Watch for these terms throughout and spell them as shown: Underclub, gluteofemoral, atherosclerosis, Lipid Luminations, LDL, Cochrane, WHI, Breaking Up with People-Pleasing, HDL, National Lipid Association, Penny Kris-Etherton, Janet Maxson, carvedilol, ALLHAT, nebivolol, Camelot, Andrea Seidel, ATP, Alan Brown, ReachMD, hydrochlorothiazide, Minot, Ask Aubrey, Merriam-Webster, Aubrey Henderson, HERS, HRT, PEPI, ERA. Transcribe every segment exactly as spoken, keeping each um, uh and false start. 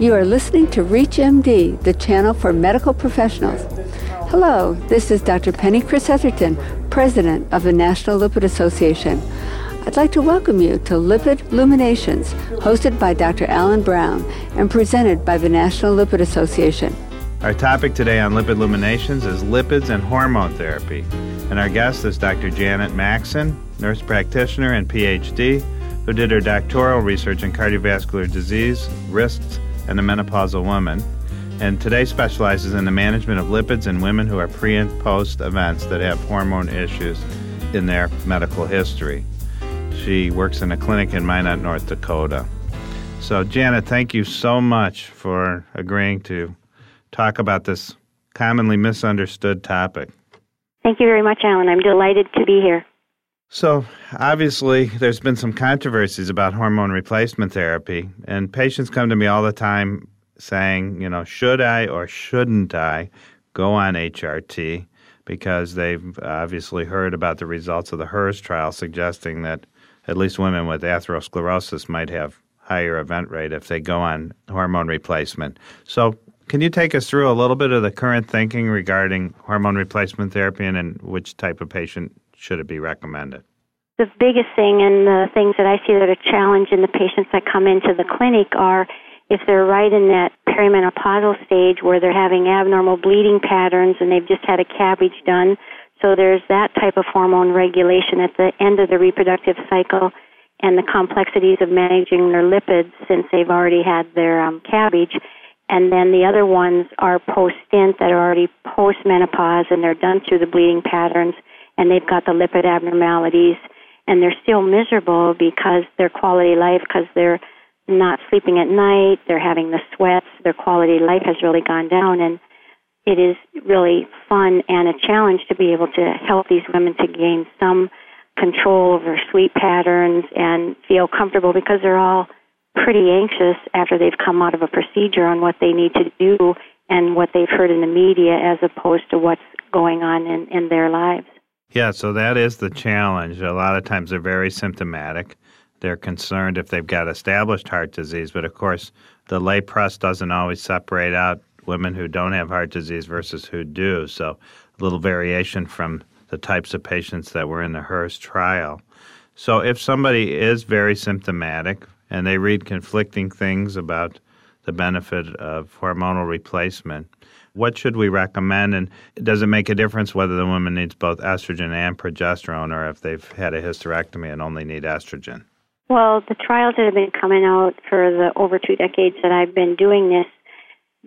You are listening to ReachMD, the channel for medical professionals. Hello, this is Doctor Penny Kris-Etherton, President of the National Lipid Association. I'd like to welcome you to Lipid Luminations, hosted by Doctor Alan Brown and presented by the National Lipid Association. Our topic today on Lipid Luminations is lipids and hormone therapy. And our guest is Doctor Janet Maxson, nurse practitioner and P H D, who did her doctoral research in cardiovascular disease, risks, and the menopausal woman, and today specializes in the management of lipids in women who are pre- and post-events that have hormone issues in their medical history. She works in a clinic in Minot, North Dakota. So, Janet, thank you so much for agreeing to talk about this commonly misunderstood topic. Thank you very much, Alan. I'm delighted to be here. So, obviously, there's been some controversies about hormone replacement therapy, and patients come to me all the time saying, you know, should I or shouldn't I go on H R T? Because they've obviously heard about the results of the HERS trial suggesting that at least women with atherosclerosis might have higher event rate if they go on hormone replacement. So, can you take us through a little bit of the current thinking regarding hormone replacement therapy and, and which type of patient should it be recommended? The biggest thing and the things that I see that are a challenge in the patients that come into the clinic are if they're right in that perimenopausal stage where they're having abnormal bleeding patterns and they've just had a cabbage done. So there's that type of hormone regulation at the end of the reproductive cycle and the complexities of managing their lipids since they've already had their um, cabbage. And then the other ones are post-stint that are already post-menopause and they're done through the bleeding patterns and they've got the lipid abnormalities and they're still miserable because their quality of life, because they're not sleeping at night, they're having the sweats, their quality of life has really gone down, and it is really fun and a challenge to be able to help these women to gain some control over sleep patterns and feel comfortable because they're all pretty anxious after they've come out of a procedure on what they need to do and what they've heard in the media as opposed to what's going on in, in their lives. Yeah, so that is the challenge. A lot of times they're very symptomatic. They're concerned if they've got established heart disease, but of course the lay press doesn't always separate out women who don't have heart disease versus who do, so a little variation from the types of patients that were in the HERS trial. So if somebody is very symptomatic, and they read conflicting things about the benefit of hormonal replacement, what should we recommend? And does it make a difference whether the woman needs both estrogen and progesterone or if they've had a hysterectomy and only need estrogen? Well, the trials that have been coming out for the over two decades that I've been doing this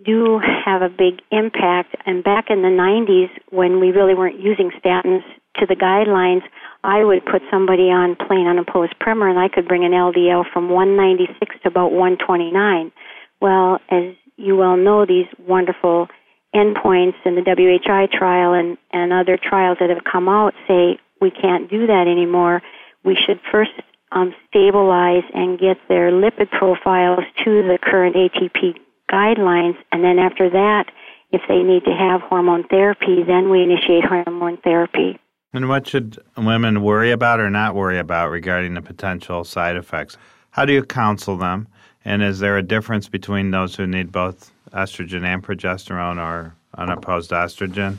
do have a big impact. And back in the nineties, when we really weren't using statins to the guidelines, I would put somebody on plain unopposed primer and I could bring an L D L from one ninety-six to about one twenty-nine. Well, as you well know, these wonderful endpoints in the W H I trial and, and other trials that have come out say we can't do that anymore. We should first um, stabilize and get their lipid profiles to the current A T P guidelines, and then after that, if they need to have hormone therapy, then we initiate hormone therapy. And what should women worry about or not worry about regarding the potential side effects? How do you counsel them? And is there a difference between those who need both estrogen and progesterone or unopposed estrogen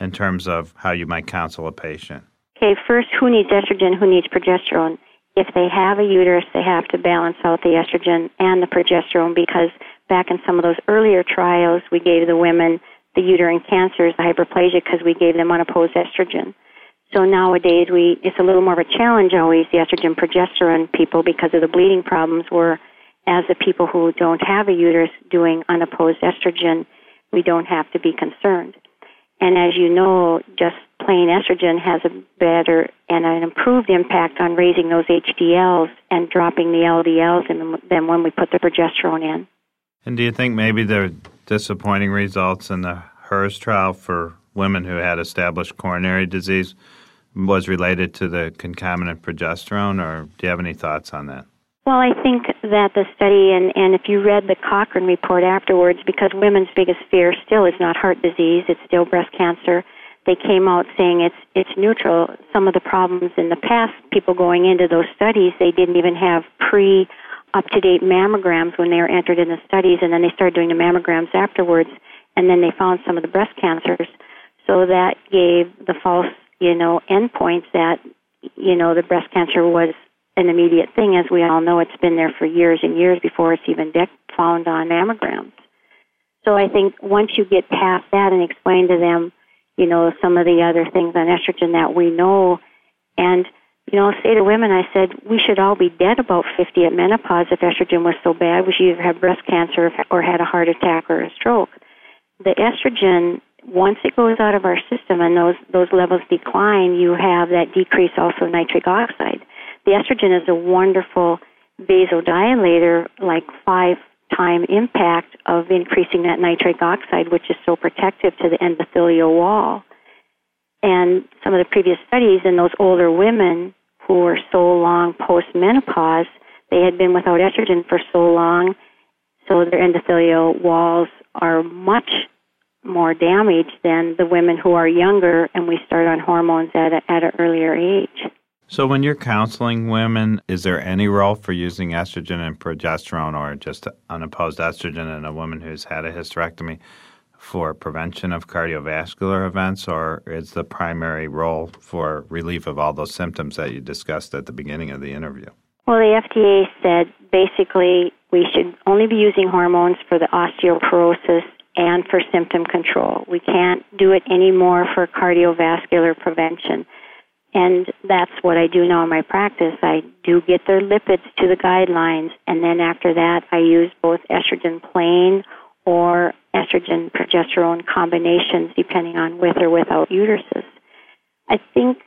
in terms of how you might counsel a patient? Okay, first, who needs estrogen, who needs progesterone? If they have a uterus, they have to balance out the estrogen and the progesterone because back in some of those earlier trials, we gave the women the uterine cancers, the hyperplasia, because we gave them unopposed estrogen. So nowadays, we it's a little more of a challenge always, the estrogen progesterone people, because of the bleeding problems, were as the people who don't have a uterus doing unopposed estrogen, we don't have to be concerned. And as you know, just plain estrogen has a better and an improved impact on raising those H D Ls and dropping the L D Ls than when we put the progesterone in. And do you think maybe the disappointing results in the HERS trial for women who had established coronary disease was related to the concomitant progesterone, or do you have any thoughts on that? Well, I think that the study, and, and if you read the Cochrane report afterwards, because women's biggest fear still is not heart disease, it's still breast cancer, they came out saying it's it's neutral. Some of the problems in the past, people going into those studies, they didn't even have pre up-to-date mammograms when they were entered in the studies, and then they started doing the mammograms afterwards, and then they found some of the breast cancers. So that gave the false, you know, endpoints that, you know, the breast cancer was an immediate thing. As we all know, it's been there for years and years before it's even de- found on mammograms. So I think once you get past that and explain to them, you know, some of the other things on estrogen that we know, and, you know, say to women, I said, we should all be dead about fifty at menopause if estrogen was so bad. We should either have breast cancer or had a heart attack or a stroke. The estrogen, once it goes out of our system and those, those levels decline, you have that decrease also in nitric oxide. The estrogen is a wonderful vasodilator, like five-time impact of increasing that nitric oxide, which is so protective to the endothelial wall. And some of the previous studies in those older women who were so long post-menopause, they had been without estrogen for so long, so their endothelial walls are much more damaged than the women who are younger, and we start on hormones at, a, at an earlier age. So when you're counseling women, is there any role for using estrogen and progesterone or just unopposed estrogen in a woman who's had a hysterectomy for prevention of cardiovascular events, or is the primary role for relief of all those symptoms that you discussed at the beginning of the interview? Well, the F D A said basically we should only be using hormones for the osteoporosis and for symptom control. We can't do it anymore for cardiovascular prevention. And that's what I do now in my practice. I do get their lipids to the guidelines, and then after that I use both estrogen plain or estrogen-progesterone combinations, depending on with or without uteruses. I think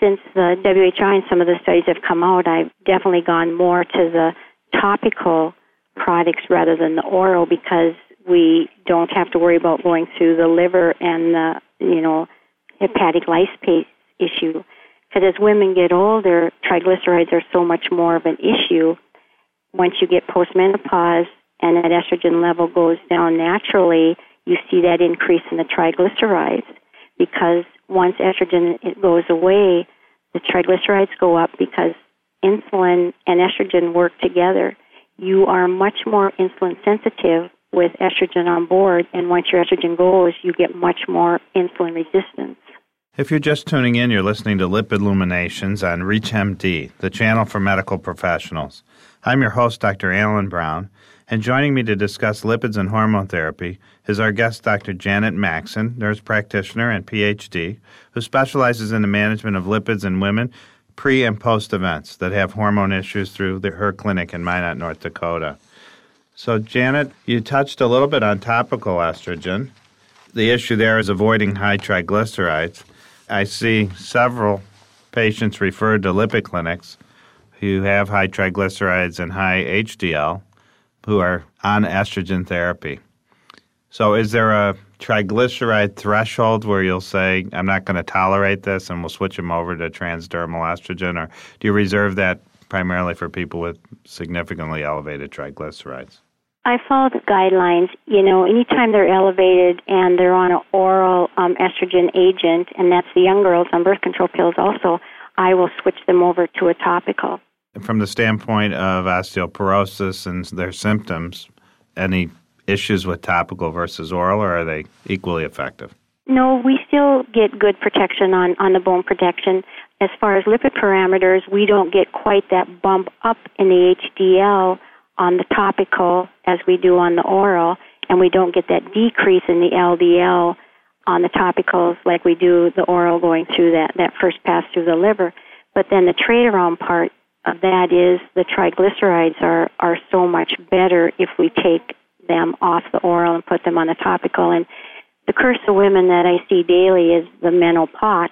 since the W H I and some of the studies have come out, I've definitely gone more to the topical products rather than the oral, because we don't have to worry about going through the liver and the, you know, hepatic lipase issue. Because as women get older, triglycerides are so much more of an issue. Once you get postmenopause and that estrogen level goes down naturally, you see that increase in the triglycerides, because once estrogen it goes away, the triglycerides go up because insulin and estrogen work together. You are much more insulin sensitive with estrogen on board, and once your estrogen goes, you get much more insulin resistance. If you're just tuning in, you're listening to Lipid Luminations on ReachMD, the channel for medical professionals. I'm your host, Doctor Alan Brown, and joining me to discuss lipids and hormone therapy is our guest, Doctor Janet Maxson, nurse practitioner and P H D, who specializes in the management of lipids in women pre- and post-events that have hormone issues through the, her clinic in Minot, North Dakota. So, Janet, you touched a little bit on topical estrogen. The issue there is avoiding high triglycerides. I see several patients referred to lipid clinics who have high triglycerides and high H D L who are on estrogen therapy. So is there a triglyceride threshold where you'll say, I'm not going to tolerate this and we'll switch them over to transdermal estrogen, or do you reserve that primarily for people with significantly elevated triglycerides? I follow the guidelines. You know, anytime they're elevated and they're on an oral um, estrogen agent, and that's the young girls on birth control pills also, I will switch them over to a topical. From the standpoint of osteoporosis and their symptoms, any issues with topical versus oral, or are they equally effective? No, we still get good protection on, on the bone protection. As far as lipid parameters, we don't get quite that bump up in the H D L on the topical as we do on the oral, and we don't get that decrease in the L D L on the topicals like we do the oral going through that, that first pass through the liver. But then the trade-around part of that is the triglycerides are, are so much better if we take them off the oral and put them on the topical. And the curse of women that I see daily is the mental pot,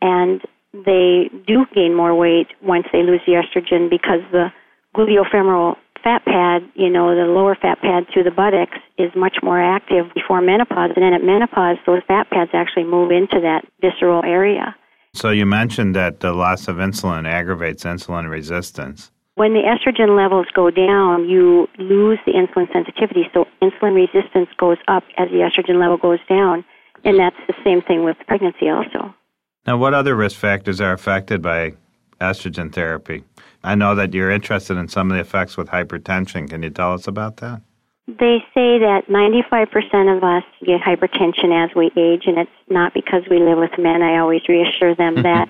and they do gain more weight once they lose the estrogen because the gluteofemoral fat pad, you know, the lower fat pad through the buttocks is much more active before menopause. And then at menopause, those fat pads actually move into that visceral area. So you mentioned that the loss of insulin aggravates insulin resistance. When the estrogen levels go down, you lose the insulin sensitivity. So insulin resistance goes up as the estrogen level goes down. And that's the same thing with pregnancy also. Now, what other risk factors are affected by estrogen therapy? I know that you're interested in some of the effects with hypertension. Can you tell us about that? They say that ninety-five percent of us get hypertension as we age, and it's not because we live with men. I always reassure them that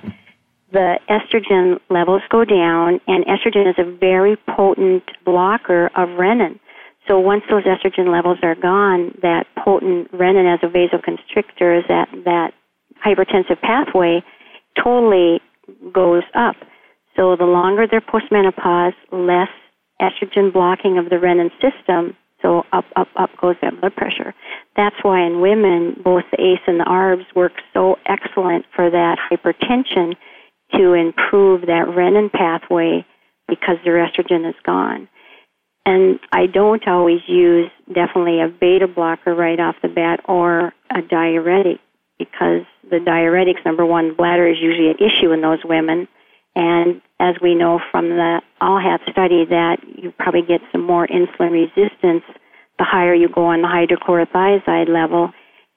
the estrogen levels go down, and estrogen is a very potent blocker of renin. So once those estrogen levels are gone, that potent renin as a vasoconstrictor, is that, that hypertensive pathway totally goes up. So the longer they're postmenopause, less estrogen blocking of the renin system, so up, up, up goes that blood pressure. That's why in women, both the A C E and the A R Bs work so excellent for that hypertension to improve that renin pathway because their estrogen is gone. And I don't always use definitely a beta blocker right off the bat or a diuretic because the diuretics, number one, bladder is usually an issue in those women. And as we know from the ALLHAT study that you probably get some more insulin resistance the higher you go on the hydrochlorothiazide level.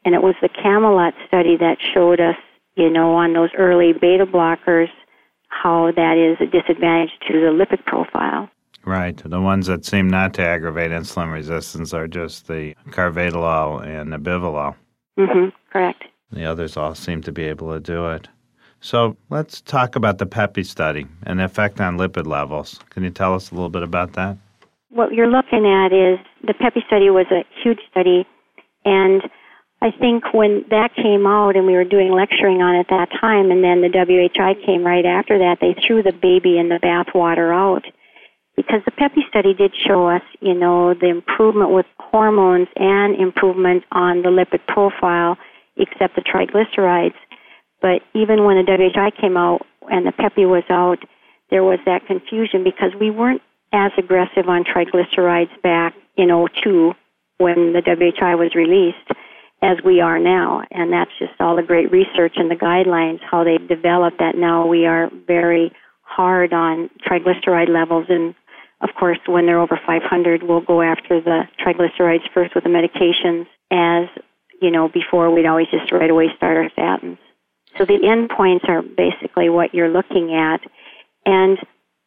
And it was the Camelot study that showed us, you know, on those early beta blockers, how that is a disadvantage to the lipid profile. Right. The ones that seem not to aggravate insulin resistance are just the carvedilol and nebivolol. Mm-hmm. Correct. The others all seem to be able to do it. So let's talk about the PEPI study and the effect on lipid levels. Can you tell us a little bit about that? What you're looking at is the PEPI study was a huge study, and I think when that came out and we were doing lecturing on it at that time, and then the W H I came right after that, they threw the baby in the bathwater out because the PEPI study did show us, you know, the improvement with hormones and improvement on the lipid profile except the triglycerides. But even when the W H I came out and the PEPI was out, there was that confusion because we weren't as aggressive on triglycerides back in oh two when the W H I was released as we are now. And that's just all the great research and the guidelines, how they've developed that now we are very hard on triglyceride levels. And, of course, when they're over five hundred, we'll go after the triglycerides first with the medications as, you know, before we'd always just right away start our statins. So the endpoints are basically what you're looking at. And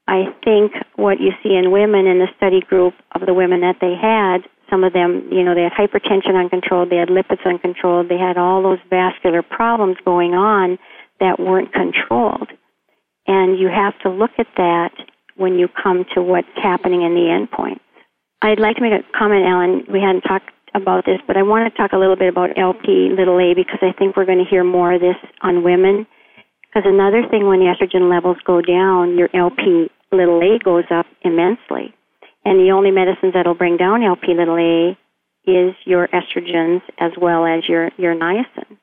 I think what you see in women in the study group of the women that they had, some of them, you know, they had hypertension uncontrolled, they had lipids uncontrolled, they had all those vascular problems going on that weren't controlled. And you have to look at that when you come to what's happening in the endpoints. I'd like to make a comment, Alan. We hadn't talked about this, but I want to talk a little bit about L P little a because I think we're going to hear more of this on women. Because another thing, when the estrogen levels go down, your L P little a goes up immensely. And the only medicines that will bring down L P little a is your estrogens as well as your, your niacin.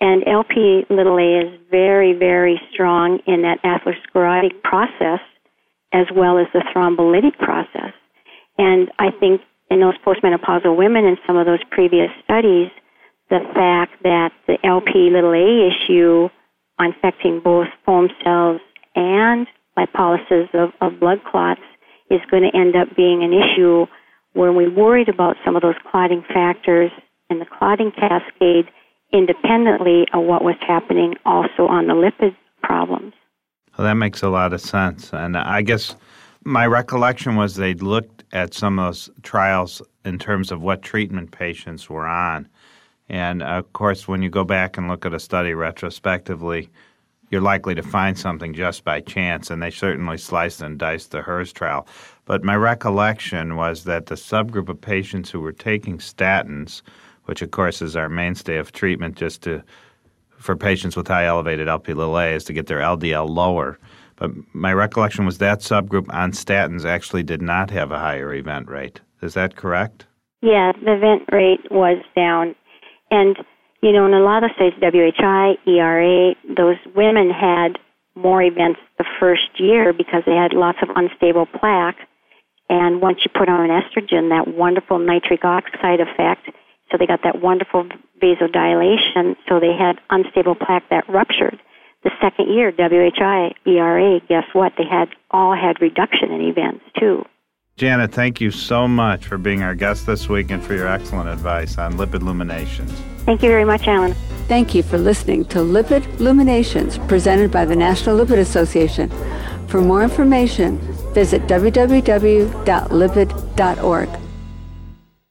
And L P little a is very, very strong in that atherosclerotic process as well as the thrombolytic process. And I think in those postmenopausal women in some of those previous studies, the fact that the L P little a issue affecting both foam cells and lipolysis of, of blood clots is going to end up being an issue when we're worried about some of those clotting factors and the clotting cascade independently of what was happening also on the lipid problems. Well, that makes a lot of sense. And I guess my recollection was they'd looked at some of those trials in terms of what treatment patients were on. And, of course, when you go back and look at a study retrospectively, you're likely to find something just by chance, and they certainly sliced and diced the HERS trial. But my recollection was that the subgroup of patients who were taking statins, which, of course, is our mainstay of treatment just to for patients with high elevated L P little a is to get their L D L lower. But my recollection was that subgroup on statins actually did not have a higher event rate. Is that correct? Yeah, the event rate was down. And, you know, in a lot of states, W H I, E R A, those women had more events the first year because they had lots of unstable plaque. And once you put on an estrogen, that wonderful nitric oxide effect, so they got that wonderful vasodilation, so they had unstable plaque that ruptured. The second year, W H I, E R A, guess what? They had all had reduction in events, too. Janet, thank you so much for being our guest this week and for your excellent advice on Lipid Luminations. Thank you very much, Alan. Thank you for listening to Lipid Luminations, presented by the National Lipid Association. For more information, visit w w w dot lipid dot org.